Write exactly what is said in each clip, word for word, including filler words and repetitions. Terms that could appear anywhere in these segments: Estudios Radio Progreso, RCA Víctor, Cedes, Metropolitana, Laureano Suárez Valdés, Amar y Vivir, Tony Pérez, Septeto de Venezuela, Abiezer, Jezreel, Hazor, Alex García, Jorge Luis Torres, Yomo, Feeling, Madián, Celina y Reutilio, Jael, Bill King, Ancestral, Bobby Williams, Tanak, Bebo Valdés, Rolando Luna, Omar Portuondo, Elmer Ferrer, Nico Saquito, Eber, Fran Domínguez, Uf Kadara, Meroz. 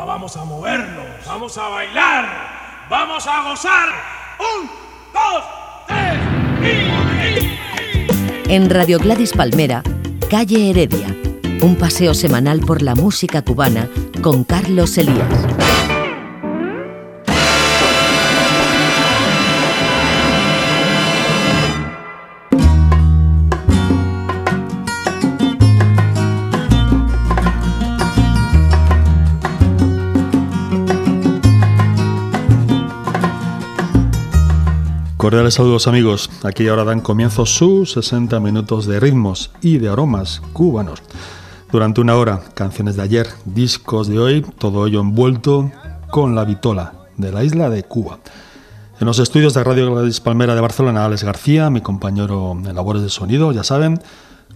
Ahora vamos a movernos, vamos a bailar, vamos a gozar. Un, dos, tres y... En Radio Gladys Palmera, calle Heredia. Un paseo semanal por la música cubana con Carlos Elías. Cordiales saludos amigos, aquí ahora dan comienzo sus sesenta minutos de ritmos y de aromas cubanos. Durante una hora, canciones de ayer, discos de hoy, todo ello envuelto con la vitola de la isla de Cuba. En los estudios de Radio Gladys Palmera de Barcelona, Alex García, mi compañero en labores de sonido, ya saben,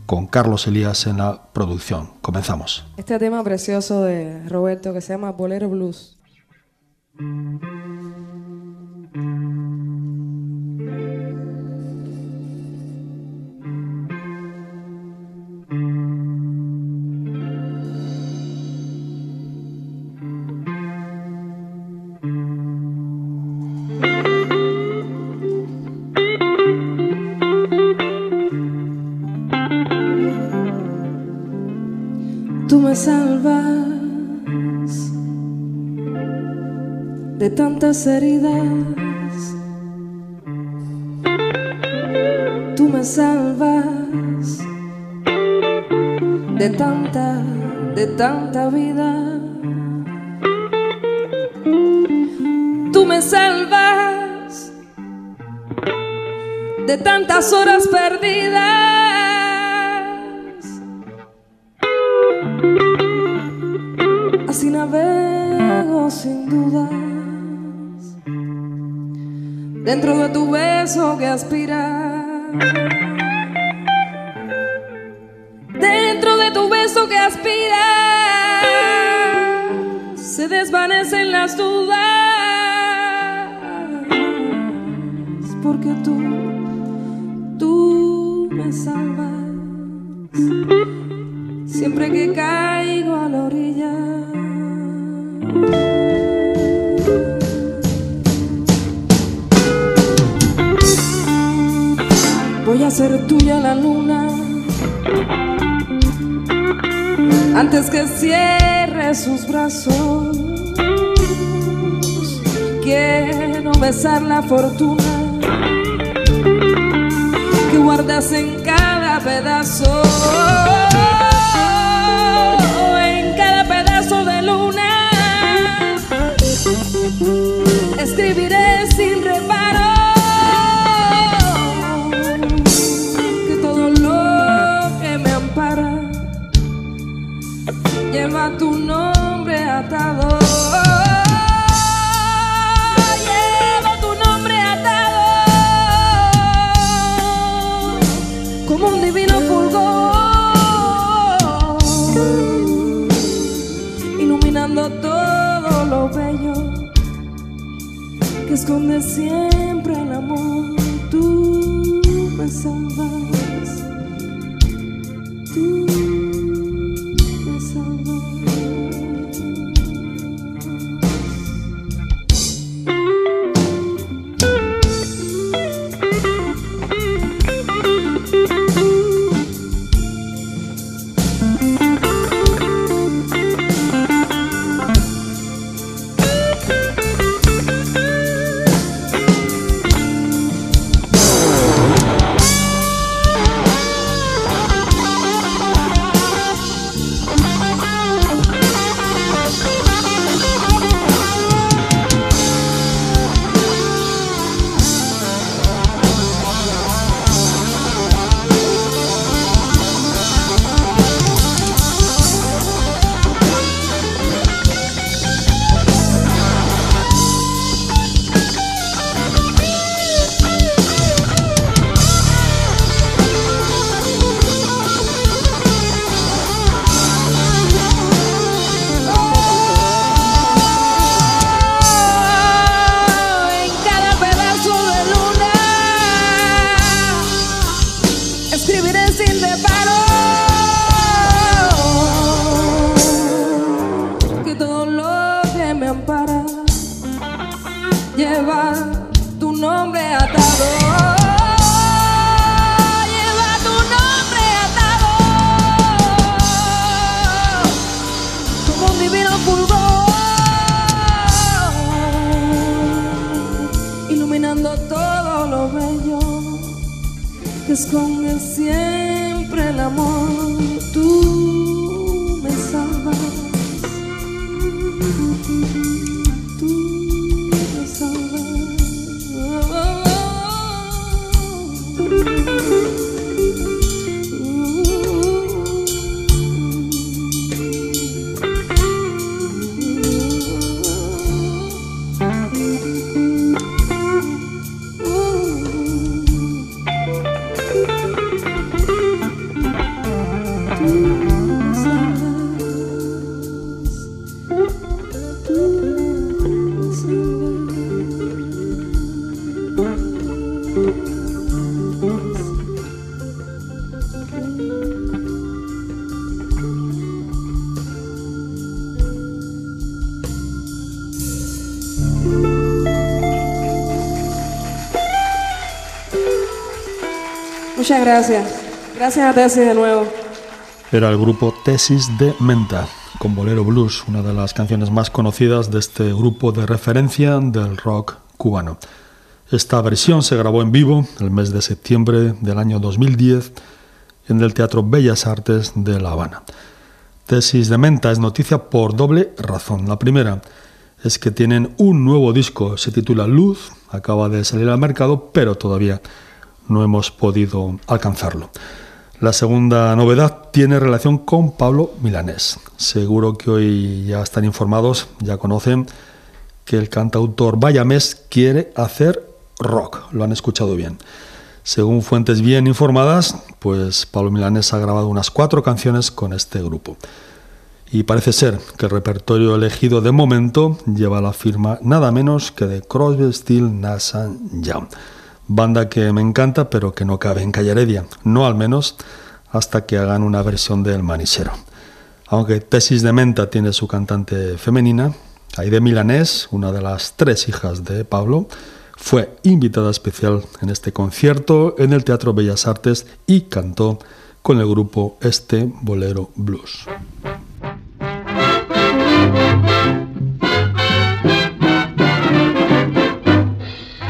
con Carlos Elías en la producción. Comenzamos. Este tema precioso de Roberto que se llama Bolero Blues. Tú me salvas de tantas heridas, tú me salvas de tanta, de tanta vida, tú me salvas de tantas horas perdidas. Así navego sin dudas dentro de tu beso que aspira, dentro de tu beso que aspira. Se desvanecen las dudas porque tú, tú me salvas siempre que caigo a la orilla. Voy a hacer tuya la luna antes que cierre sus brazos. Quiero besar la fortuna que guardas en cada pedazo, en cada pedazo de luna. Escribiré sin reparo que todo lo que me ampara lleva tu nombre atado. Lleva tu nombre atado como un divino fulgor, iluminando todo lo bello que esconde siempre el amor. Tú me salvas, tú me salvas. me ampara, lleva tu nombre atado. Esconde siempre el amor, tú me salvas, tú me salvas. Muchas gracias. Gracias a Tesis de nuevo. Era el grupo Tesis de Menta, con Bolero Blues, una de las canciones más conocidas de este grupo de referencia del rock cubano. Esta versión se grabó en vivo el mes de septiembre del año dos mil diez en el Teatro Bellas Artes de La Habana. Tesis de Menta es noticia por doble razón. La primera es que tienen un nuevo disco, se titula Luz, acaba de salir al mercado, pero todavía no hemos podido alcanzarlo. La segunda novedad tiene relación con Pablo Milanés. Seguro que hoy ya están informados, ya conocen que el cantautor bayamés quiere hacer rock. Lo han escuchado bien. Según fuentes bien informadas, pues Pablo Milanés ha grabado unas cuatro canciones con este grupo. Y parece ser que el repertorio elegido de momento lleva la firma nada menos que de Crosby, Stills, Nash y Young. Banda que me encanta, pero que no cabe en Calle Heredia, no al menos hasta que hagan una versión del Manisero. Aunque Tesis de Menta tiene su cantante femenina, Aide Milanés, una de las tres hijas de Pablo, fue invitada especial en este concierto en el Teatro Bellas Artes y cantó con el grupo este Bolero Blues.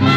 Thank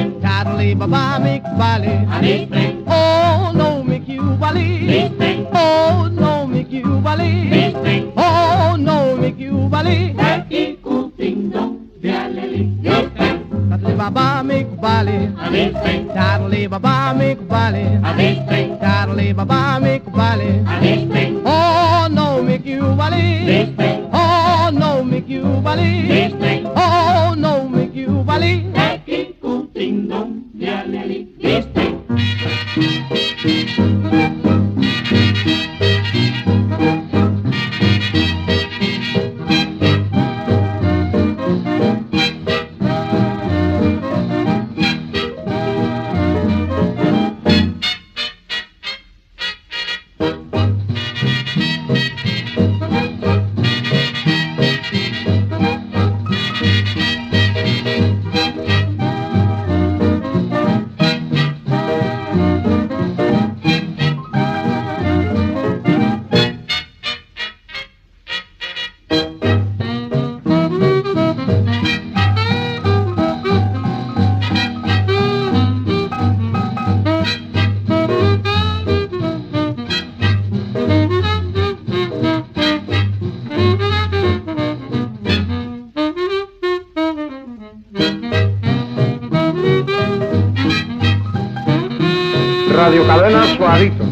you. Radio Cadena Suaritos.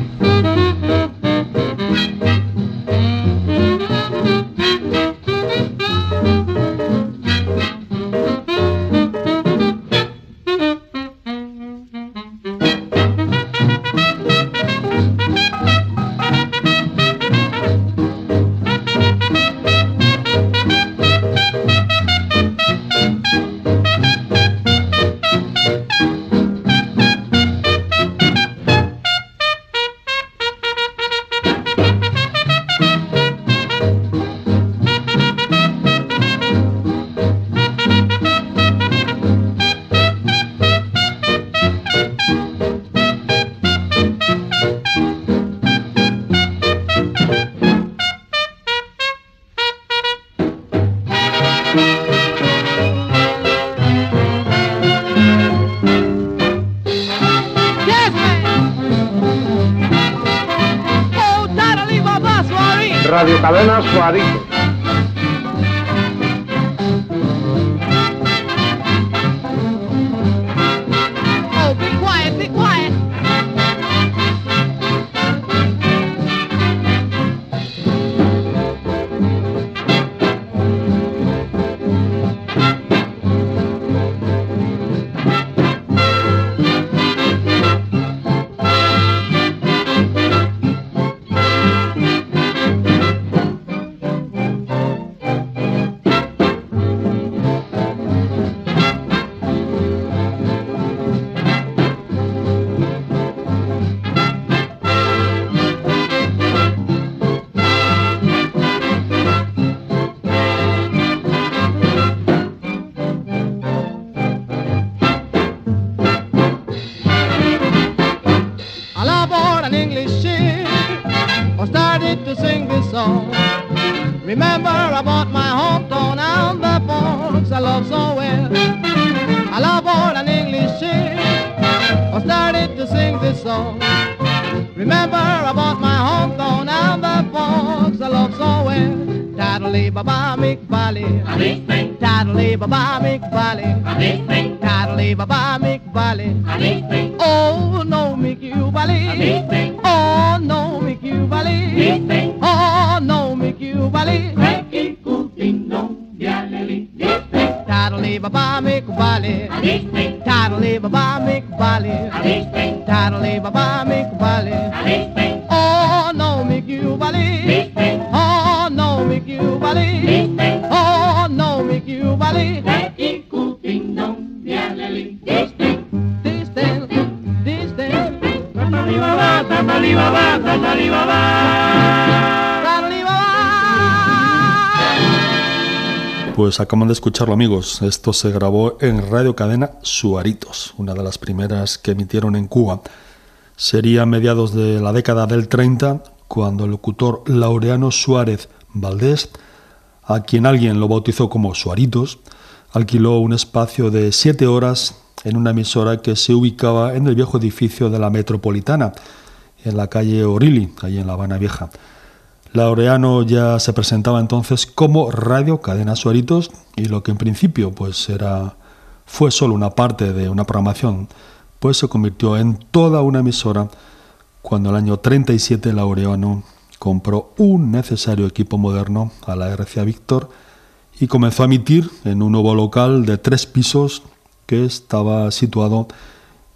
Radio Cadena Suaritos. Oh, be quiet, be quiet. Tatalibabá, make valley. Tatalibabá, make valley. Oh no, make you valley. Oh no, make you valley. Oh no, make you valley. Cracky cooking, no, dialeli. Tatalibabá, make valley. Tatalibabá, make valley. Tatalibabá, make valley. Oh no, make you valley. Oh no, make you valley. Oh no, make you valley. That is cooking down the alley. This thing, this thing, this thing. Tatalibabá, tatalibabá, tatalibabá. Pues acaban de escucharlo, amigos. Esto se grabó en Radio Cadena Suaritos, una de las primeras que emitieron en Cuba. Sería a mediados de la década del treinta, cuando el locutor Laureano Suárez Valdés, a quien alguien lo bautizó como Suaritos, alquiló un espacio de siete horas en una emisora que se ubicaba en el viejo edificio de la Metropolitana, en la calle Orili, allí en La Habana Vieja. Laureano ya se presentaba entonces como Radio Cadena Suaritos, y lo que en principio pues era, fue solo una parte de una programación, pues se convirtió en toda una emisora cuando el año treinta y siete Laureano compró un necesario equipo moderno a la R C A Víctor y comenzó a emitir en un nuevo local de tres pisos que estaba situado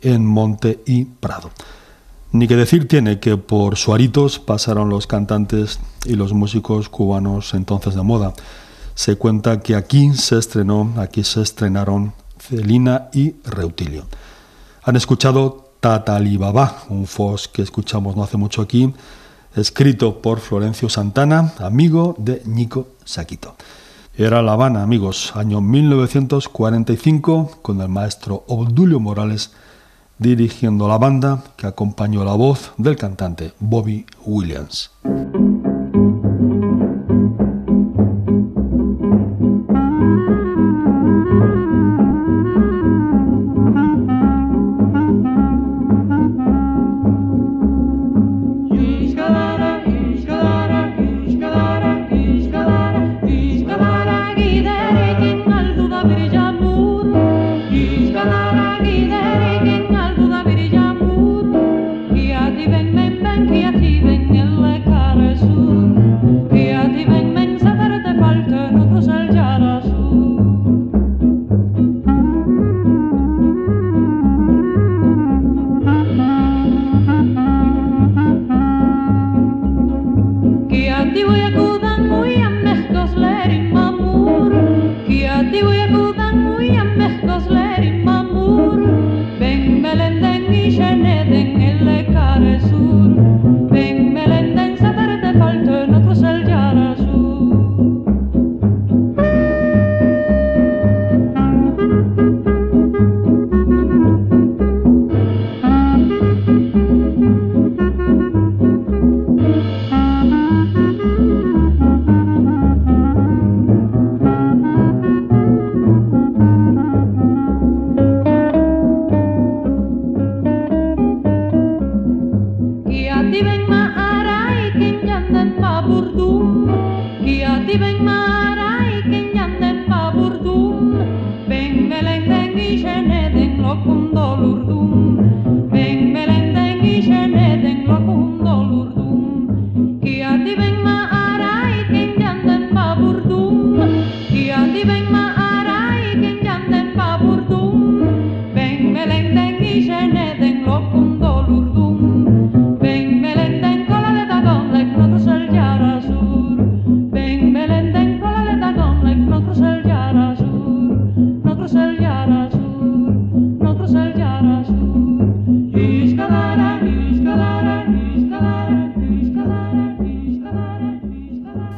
en Monte y Prado. Ni que decir tiene que por Suaritos pasaron los cantantes y los músicos cubanos entonces de moda. Se cuenta que aquí se estrenó, aquí se estrenaron Celina y Reutilio. Han escuchado Tatalibabá, un fos que escuchamos no hace mucho aquí, escrito por Florencio Santana, amigo de Nico Saquito. Era La Habana, amigos, año mil novecientos cuarenta y cinco, con el maestro Obdulio Morales dirigiendo la banda que acompañó la voz del cantante Bobby Williams.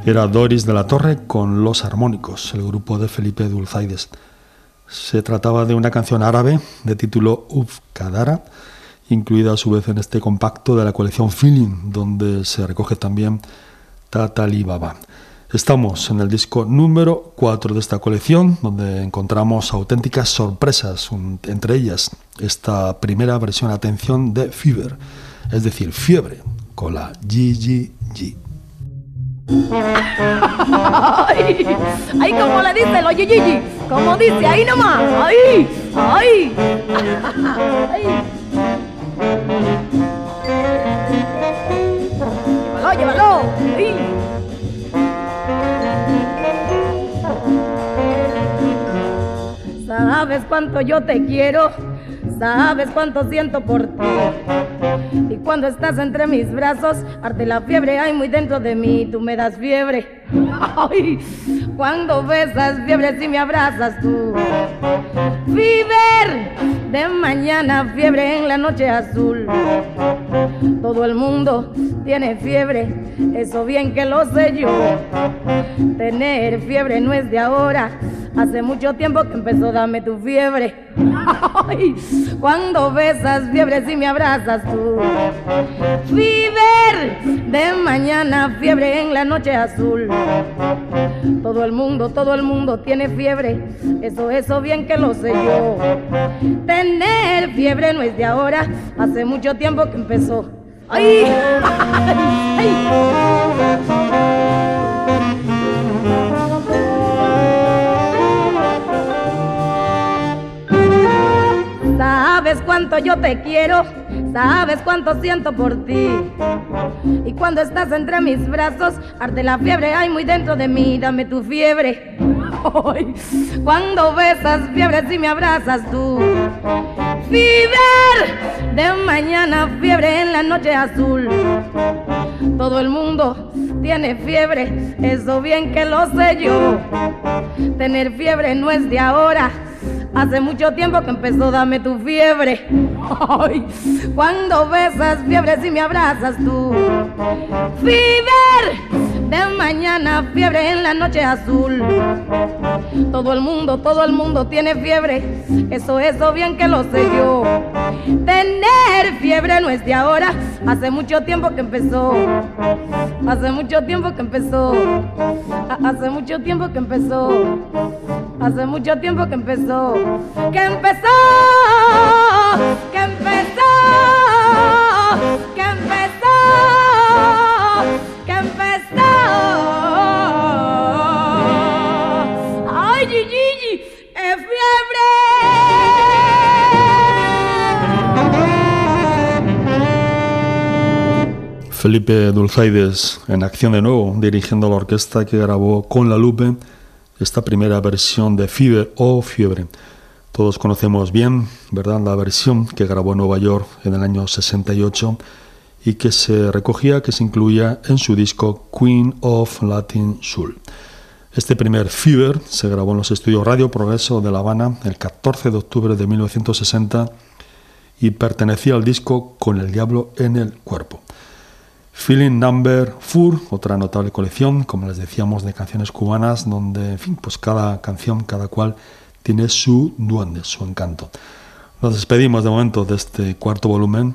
Era Doris de la Torre con Los Armónicos, el grupo de Felipe Dulzaides. Se trataba de una canción árabe de título Uf Kadara, incluida a su vez en este compacto de la colección Feeling, donde se recoge también Tatalibabá. Estamos en el disco número cuatro de esta colección, donde encontramos auténticas sorpresas, un, entre ellas esta primera versión, atención, de Fever, es decir, Fiebre, con la G G G. Ay, ay, como le dicen los Gigi, como dice, ahí nomás, ahí, ahí, ahí. Llévalo, llévalo, ahí. Sabes cuánto yo te quiero, sabes cuánto siento por ti. Y cuando estás entre mis brazos, arte la fiebre hay muy dentro de mí, tú me das fiebre. Ay, cuando besas fiebre si me abrazas tú. Fiebre de mañana, fiebre en la noche azul. Todo el mundo tiene fiebre, eso bien que lo sé yo. Tener fiebre no es de ahora, hace mucho tiempo que empezó, dame tu fiebre. Ay, cuando besas fiebre si me abrazas tú. Fiebre de mañana, fiebre en la noche azul. Todo el mundo, todo el mundo tiene fiebre, eso, eso bien que lo sé yo. Tener fiebre no es de ahora, hace mucho tiempo que empezó. ¡Ay! ¡Ay! ¡Ay! Sabes cuánto yo te quiero, sabes cuánto siento por ti. Y cuando estás entre mis brazos, arde la fiebre, hay muy dentro de mí, dame tu fiebre. Ay, cuando besas fiebre si me abrazas tú. Fiebre de mañana, fiebre en la noche azul. Todo el mundo tiene fiebre, eso bien que lo sé yo. Tener fiebre no es de ahora, hace mucho tiempo que empezó, dame tu fiebre. Ay, cuando besas fiebre si me abrazas tú. Fiebre de mañana, fiebre en la noche azul. Todo el mundo, todo el mundo tiene fiebre, eso, eso bien que lo sé yo. Tener fiebre no es de ahora, hace mucho tiempo que empezó. Hace mucho tiempo que empezó. Hace mucho tiempo que empezó. Hace mucho tiempo que empezó, que empezó, que empezó, que empezó, que empezó. Ay, Gigi, es fiebre. Felipe Dulzaides en acción de nuevo, dirigiendo la orquesta que grabó con la Lupe esta primera versión de Fever o Fiebre. Todos conocemos bien, ¿verdad?, la versión que grabó en Nueva York en el año sesenta y ocho y que se recogía, que se incluía en su disco Queen of Latin Soul. Este primer Fever se grabó en los estudios Radio Progreso de La Habana el catorce de octubre de mil novecientos sesenta y pertenecía al disco Con el Diablo en el Cuerpo. Feeling Number cuatro, otra notable colección, como les decíamos, de canciones cubanas, donde, en fin, pues cada canción, cada cual tiene su duende, su encanto. Nos despedimos de momento de este cuarto volumen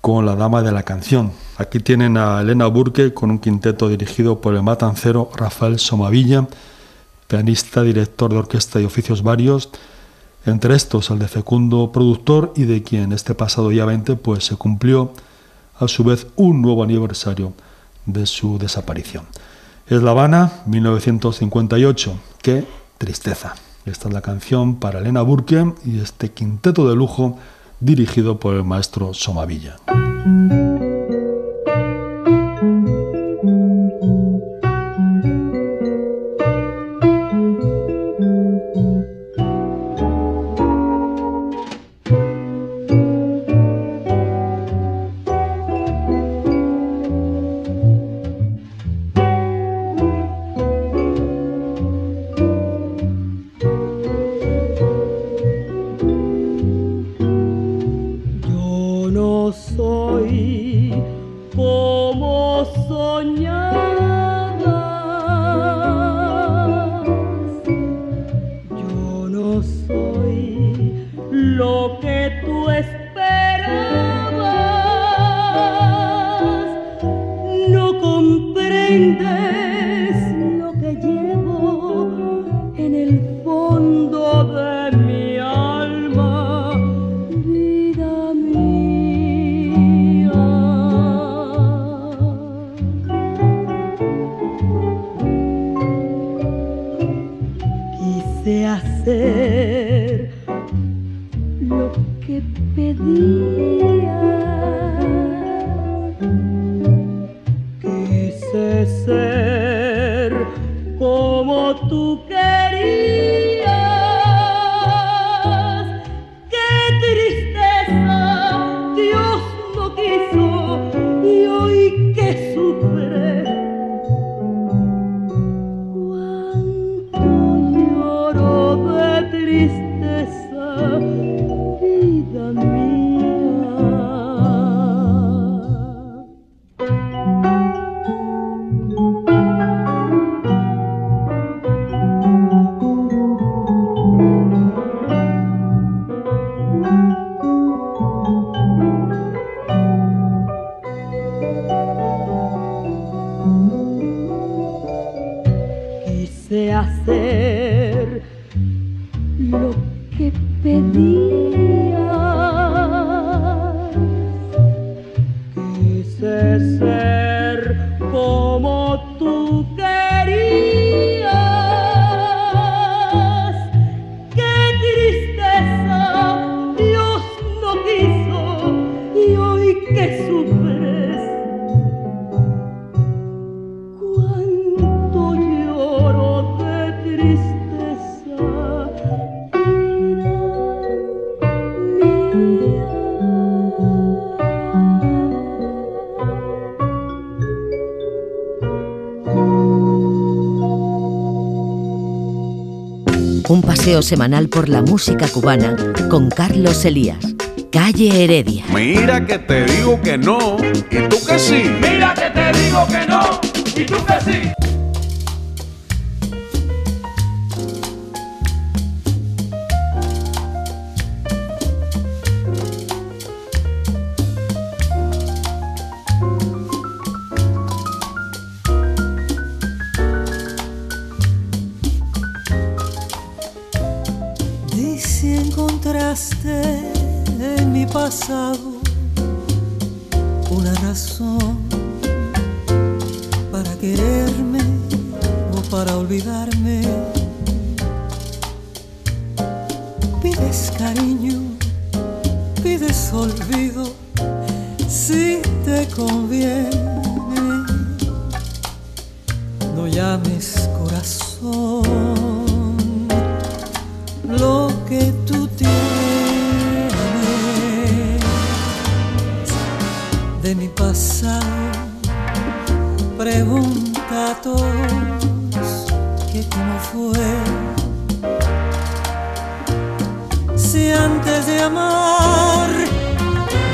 con La Dama de la Canción. Aquí tienen a Elena Burke con un quinteto dirigido por el matancero Rafael Somavilla, pianista, director de orquesta y oficios varios, entre estos el de fecundo productor y de quien este pasado día veinte pues se cumplió a su vez un nuevo aniversario de su desaparición. Es La Habana, mil novecientos cincuenta y ocho. ¡Qué tristeza! Esta es la canción para Elena Burke y este quinteto de lujo dirigido por el maestro Somavilla. Semanal por la música cubana con Carlos Elías, calle Heredia. Mira que te digo que no, y tú que sí. Mira que te digo que no, y tú que sí. En mi pasado una razón para quererme o para olvidarme. Pides cariño, pides olvido si te conviene. No llames corazón lo que tú tienes. De mi pasado, pregunta a todos que cómo fue. Si antes de amar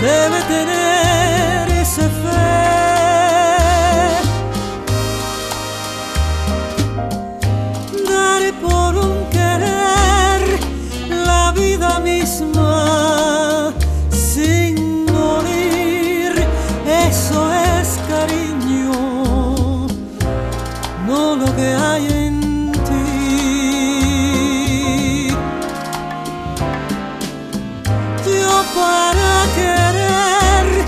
debe tener esa fe. Daré por un querer la vida misma sin que hay en ti. Yo para querer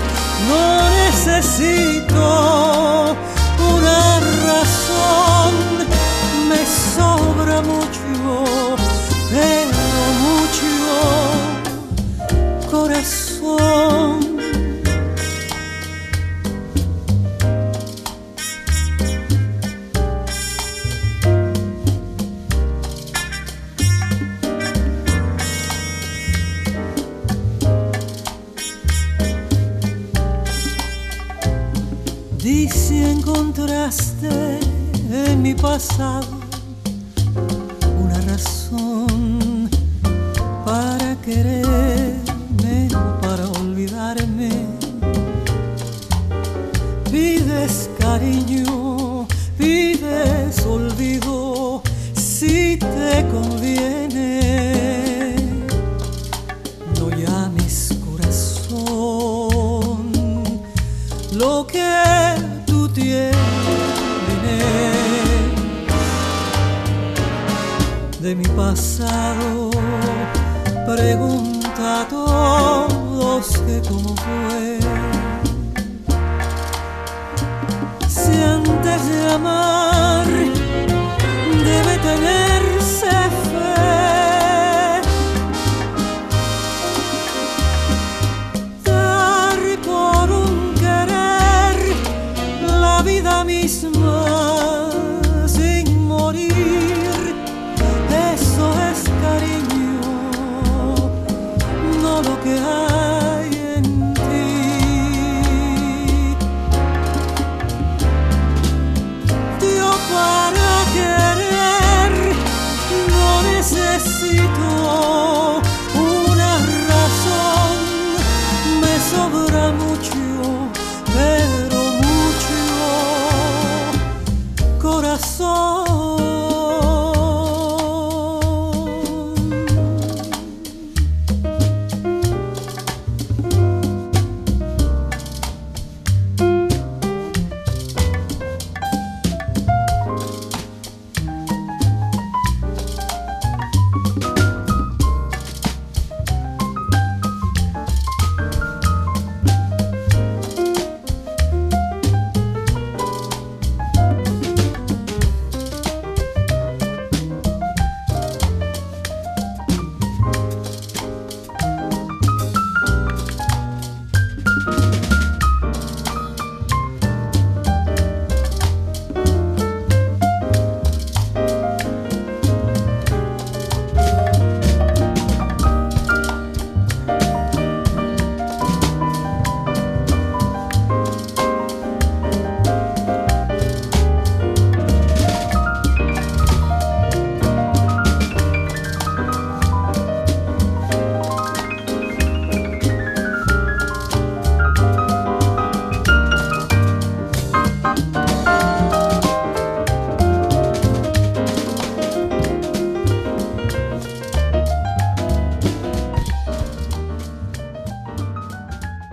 encontraste en mi pasado una razón para quererme o para olvidarme. Pides cariño, pides olvido si te conviene. No llames corazón lo que tú tienes. De mi pasado pregunta a todos que cómo fue. Si antes de amar debe tenerse fe, dar por un querer la vida misma sin morir, eso es cariño, no lo que hay en ti. Yo para querer no necesito una razón, me sobra mucho, pero mucho corazón.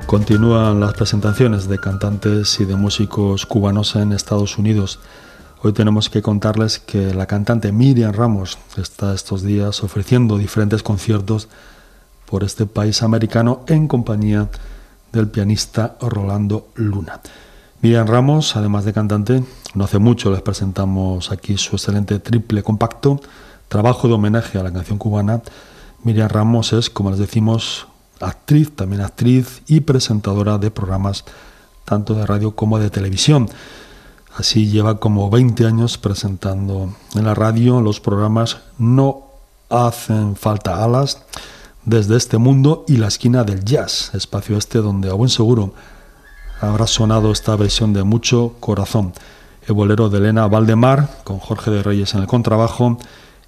Continúan las presentaciones de cantantes y de músicos cubanos en Estados Unidos. Hoy tenemos que contarles que la cantante Miriam Ramos está estos días ofreciendo diferentes conciertos por este país americano en compañía del pianista Rolando Luna. Miriam Ramos, además de cantante, no hace mucho les presentamos aquí su excelente triple compacto, trabajo de homenaje a la canción cubana. Miriam Ramos es, como les decimos, actriz, también actriz y presentadora de programas tanto de radio como de televisión. Así lleva como veinte años presentando en la radio los programas No hacen falta alas, Desde este mundo y La esquina del jazz, espacio este donde a buen seguro habrá sonado esta versión de Mucho corazón, el bolero de Elena Valdemar con Jorge de Reyes en el contrabajo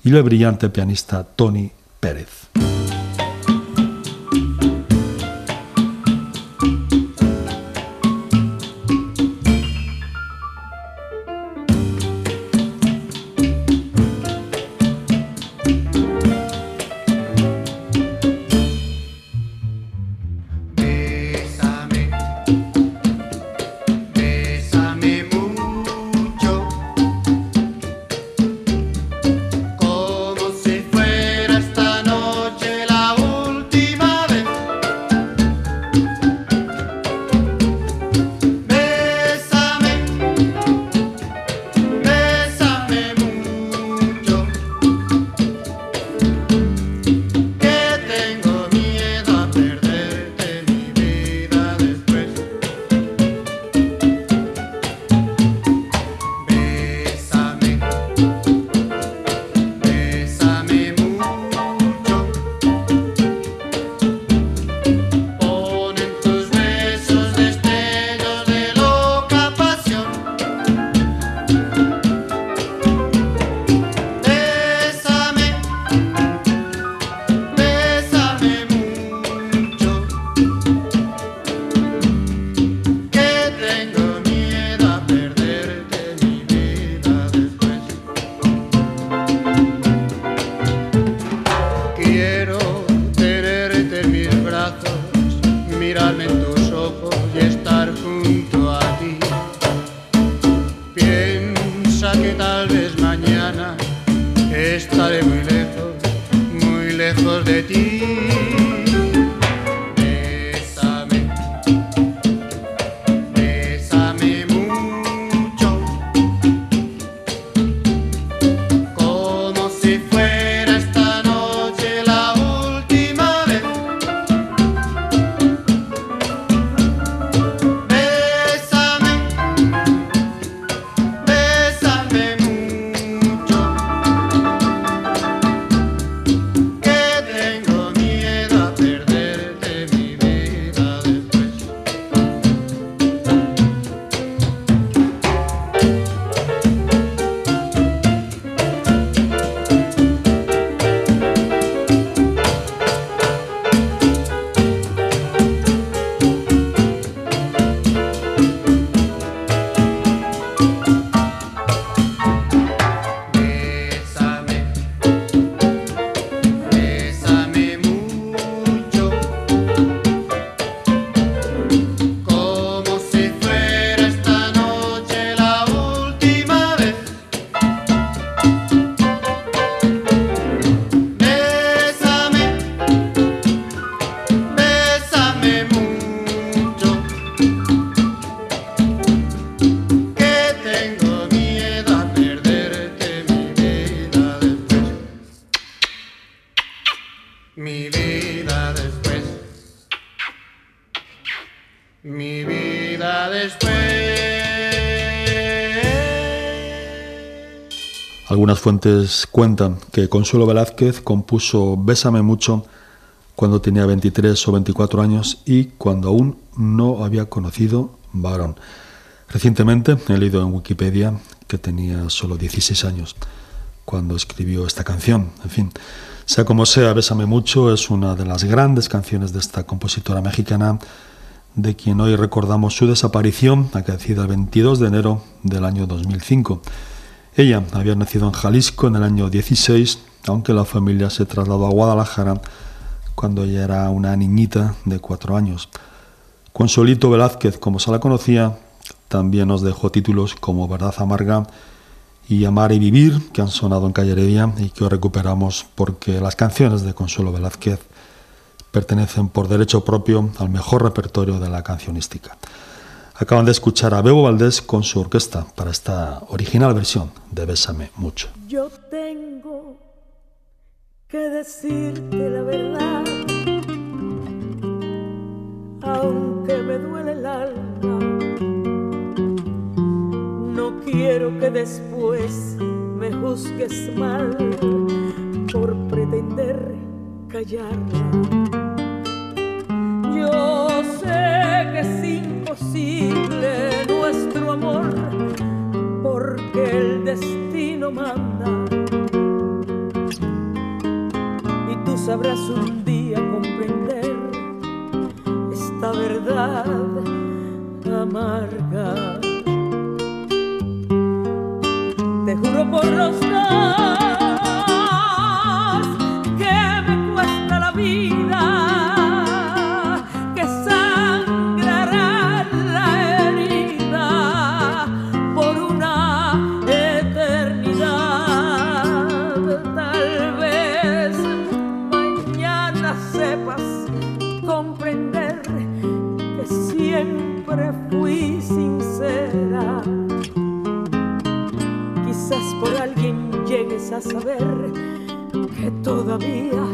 y el brillante pianista Tony Pérez. Noche mirarme en tus ojos y estar junto a ti. Piensa que tal vez mañana estaré muy lejos, muy lejos de ti. Bésame, bésame mucho, como si fuera esta noche la última vez. Bésame, bésame mucho, que tengo miedo a perderte mi vida después. Bésame, bésame mucho, como si fuera esta noche la última vez. Bésame, bésame mucho, que tengo miedo a perderte mi vida después. Mi vida después. Mi vida después. Algunas fuentes cuentan que Consuelo Velázquez compuso Bésame mucho cuando tenía veintitrés o veinticuatro años y cuando aún no había conocido varón. Recientemente he leído en Wikipedia que tenía solo dieciséis años cuando escribió esta canción. En fin, sea como sea, Bésame mucho es una de las grandes canciones de esta compositora mexicana, de quien hoy recordamos su desaparición, acaecida el veintidós de enero del año dos mil cinco. Ella había nacido en Jalisco en el año dieciséis, aunque la familia se trasladó a Guadalajara cuando ella era una niñita de cuatro años. Consuelito Velázquez, como se la conocía, también nos dejó títulos como Verdad Amarga y Amar y Vivir, que han sonado en Calle Heredia y que hoy recuperamos porque las canciones de Consuelo Velázquez pertenecen por derecho propio al mejor repertorio de la cancionística. Acaban de escuchar a Bebo Valdés con su orquesta para esta original versión de Bésame mucho. Yo tengo que decirte la verdad, aunque me duele el alma. No quiero que después me juzgues mal por pretender callarla. Yo sé que es imposible nuestro amor, porque el destino manda. Y tú sabrás un día comprender esta verdad amarga. Te juro por los dos que me cuesta la vida. Fui sincera, quizás por alguien llegues a saber que todavía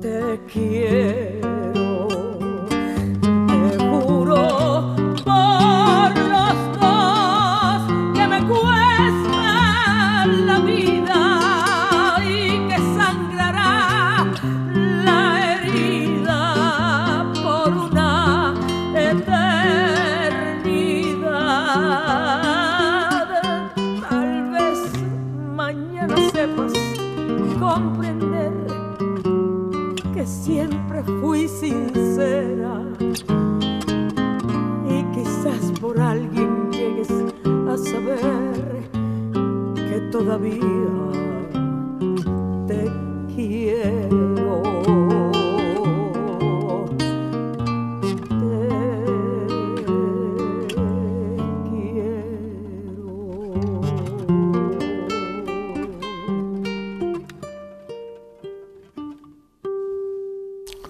te quiero. Te juro por los dos que me cuesta la vida y que sangrará la herida por una eternidad. Comprender que siempre fui sincera y quizás por alguien llegues a saber que todavía te quiero.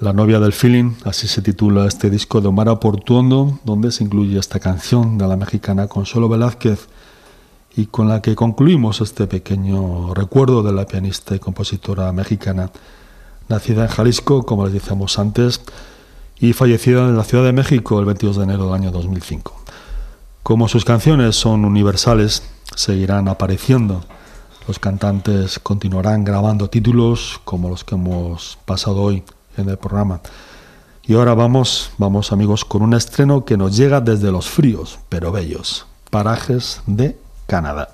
La novia del feeling, así se titula este disco de Omar Portuondo, donde se incluye esta canción de la mexicana Consuelo Velázquez y con la que concluimos este pequeño recuerdo de la pianista y compositora mexicana, nacida en Jalisco, como les decíamos antes, y fallecida en la Ciudad de México el veintidós de enero del año dos mil cinco. Como sus canciones son universales, seguirán apareciendo. Los cantantes continuarán grabando títulos como los que hemos pasado hoy en el programa. Y ahora vamos, vamos amigos, con un estreno que nos llega desde los fríos, pero bellos, parajes de Canadá.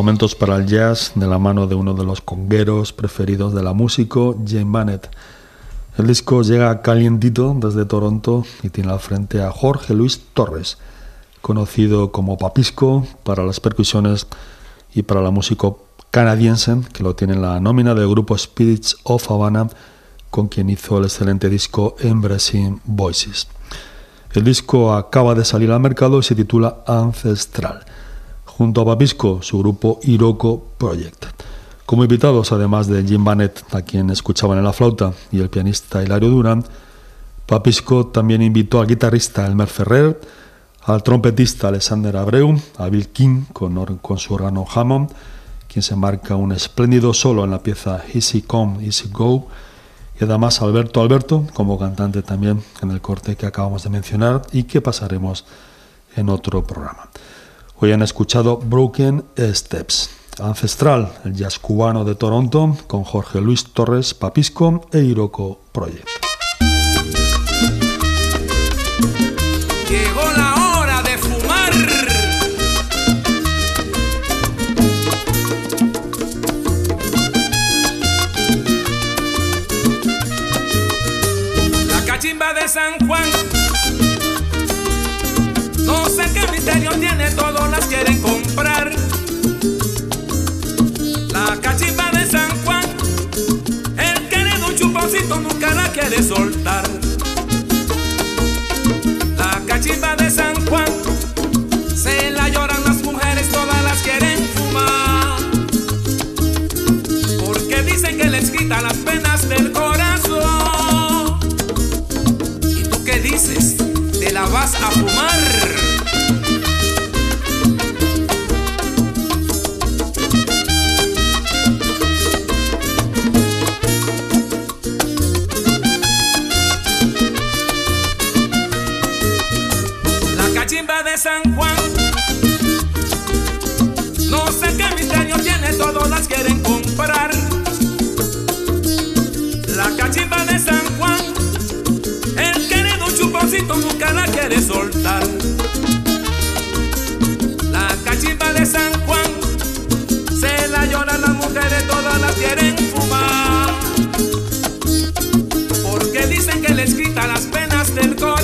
Momentos para el jazz de la mano de uno de los congueros preferidos de la música, Jane Bennett. El disco llega calientito desde Toronto y tiene al frente a Jorge Luis Torres, conocido como Papisco para las percusiones y para la música canadiense, que lo tiene en la nómina del grupo Spirits of Havana, con quien hizo el excelente disco Embracing Voices. El disco acaba de salir al mercado y se titula Ancestral, junto a Papisco, su grupo Iroko Project. Como invitados, además de Jim Bennett, a quien escuchaban en la flauta, y el pianista Hilario Durán, Papisco también invitó al guitarrista Elmer Ferrer, al trompetista Alexander Abreu, a Bill King con, con su órgano Hammond, quien se marca un espléndido solo en la pieza Easy Come, Easy Go, y además Alberto Alberto como cantante también en el corte que acabamos de mencionar y que pasaremos en otro programa. Hoy han escuchado Broken Steps, Ancestral, el jazz cubano de Toronto, con Jorge Luis Torres, Papisco e Iroko Project. Llegó la hora de fumar. La cachimba de San Juan. No sé qué misterio tiene, todos las quieren comprar. La cachimba de San Juan, el que le da un chuponcito nunca la quiere soltar. La cachimba de San Juan, se la lloran las mujeres, todas las quieren fumar. Porque dicen que les quita las penas del corazón. ¿Y tú qué dices? ¿Te la vas a fumar? San Juan, no sé qué misterio tiene, todos las quieren comprar. La cachimba de San Juan, el que le da un chuponcito nunca la quiere soltar. La cachimba de San Juan, se la lloran las mujeres, todas las quieren fumar. Porque dicen que les quita las penas del corazón.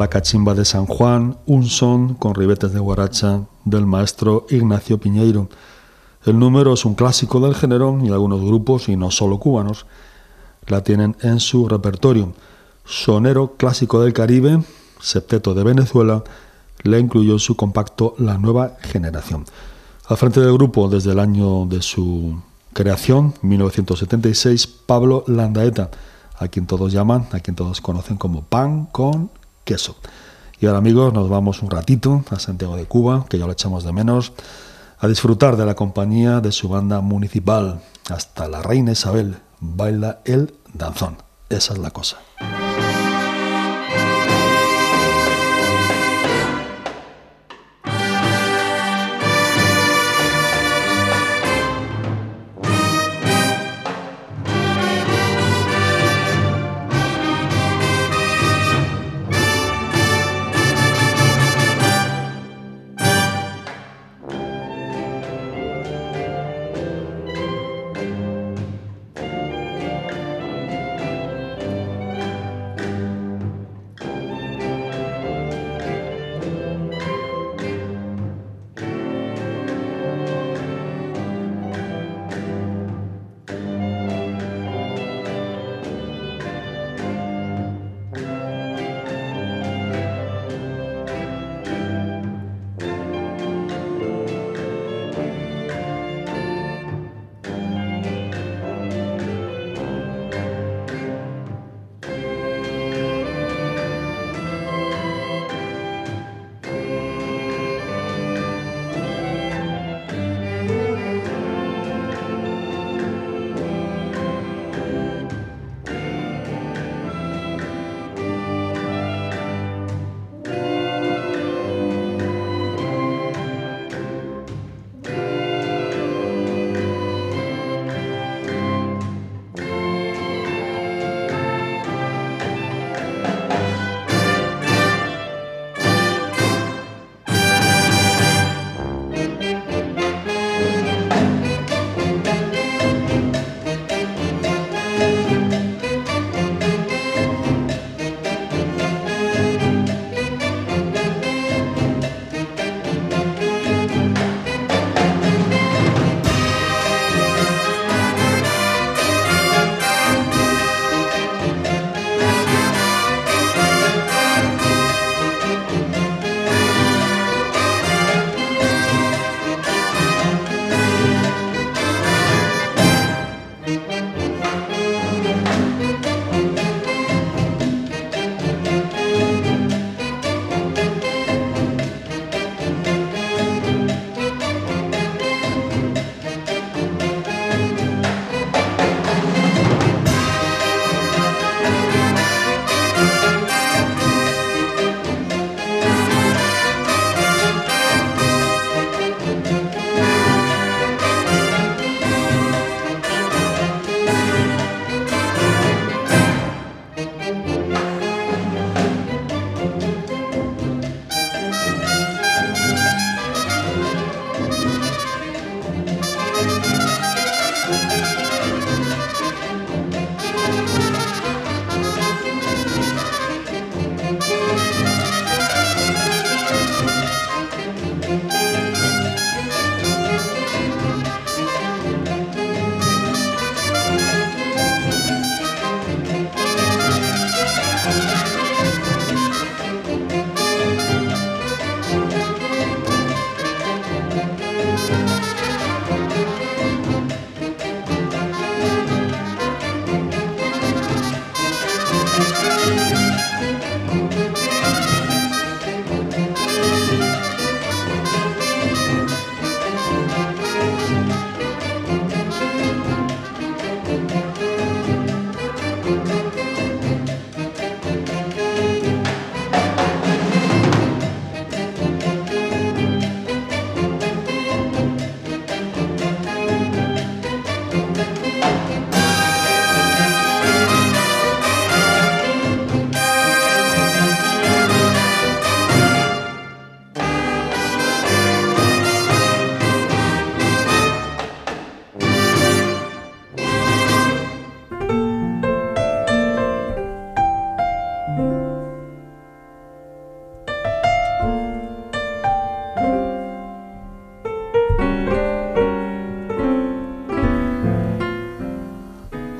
La cachimba de San Juan, un son con ribetes de guaracha del maestro Ignacio Piñeiro. El número es un clásico del género y algunos grupos, y no solo cubanos, la tienen en su repertorio. Sonero clásico del Caribe, septeto de Venezuela, le incluyó en su compacto La Nueva Generación. Al frente del grupo desde el año de su creación, mil novecientos setenta y seis, Pablo Landaeta, a quien todos llaman, a quien todos conocen como Pan con Queso. Y ahora, amigos, nos vamos un ratito a Santiago de Cuba, que ya lo echamos de menos, a disfrutar de la compañía de su banda municipal. Hasta la reina Isabel baila el danzón. Esa es la cosa.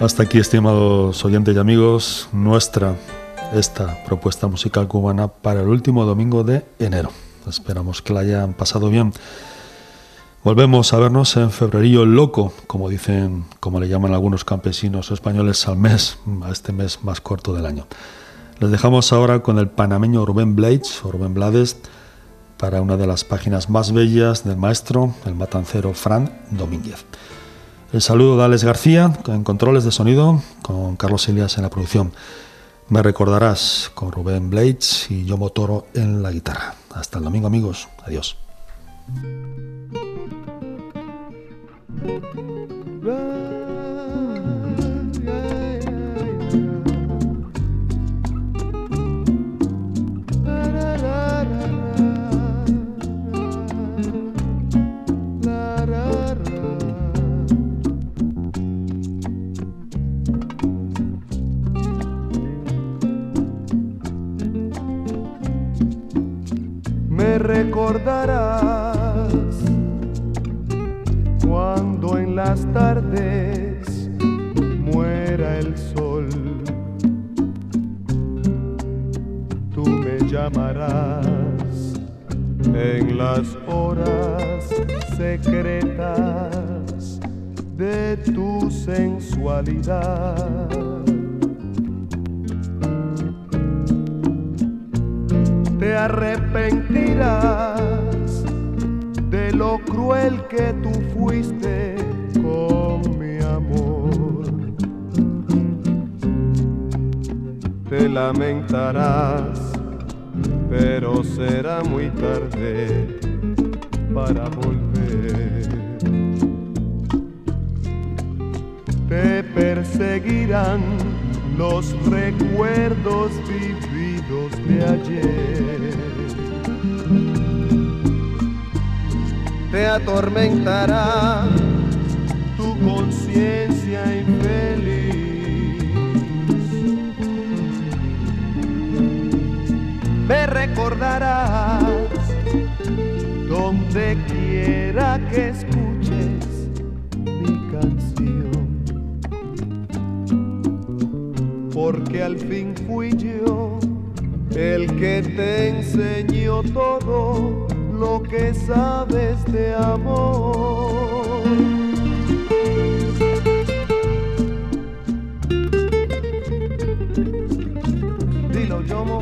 Hasta aquí, estimados oyentes y amigos, nuestra, esta propuesta musical cubana para el último domingo de enero. Esperamos que la hayan pasado bien. Volvemos a vernos en febrerillo loco, como dicen, como le llaman algunos campesinos españoles al mes, a este mes más corto del año. Les dejamos ahora con el panameño Rubén Blades, o Rubén Blades, para una de las páginas más bellas del maestro, el matancero Fran Domínguez. El saludo de Alex García, en controles de sonido, con Carlos Elías en la producción. Me recordarás con Rubén Blades y yo Motoro en la guitarra. Hasta el domingo, amigos. Adiós. Me recordarás cuando en las tardes muera el sol, tú me llamarás en las horas secretas de tu sensualidad. Te arrepentirás de lo cruel que tú fuiste con mi amor. Te lamentarás, pero será muy tarde para volver. Te perseguirán los recuerdos vividos de ayer. Te atormentará tu conciencia infeliz. Me recordarás donde quiera que escuches mi canción, porque al fin fui yo el que te enseñó todo lo que sabes de amor. Dilo, Yomo.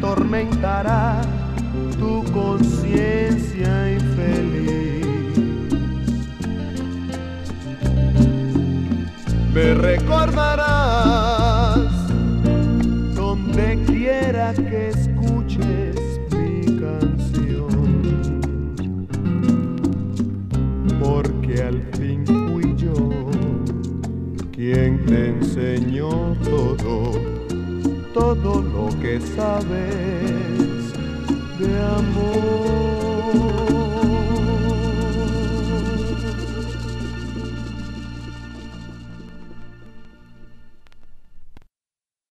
Tormentará tu conciencia infeliz. Me recordarás donde quiera que escuches mi canción, porque al fin fui yo quien te enseñó todo. Todo lo que sabes de amor.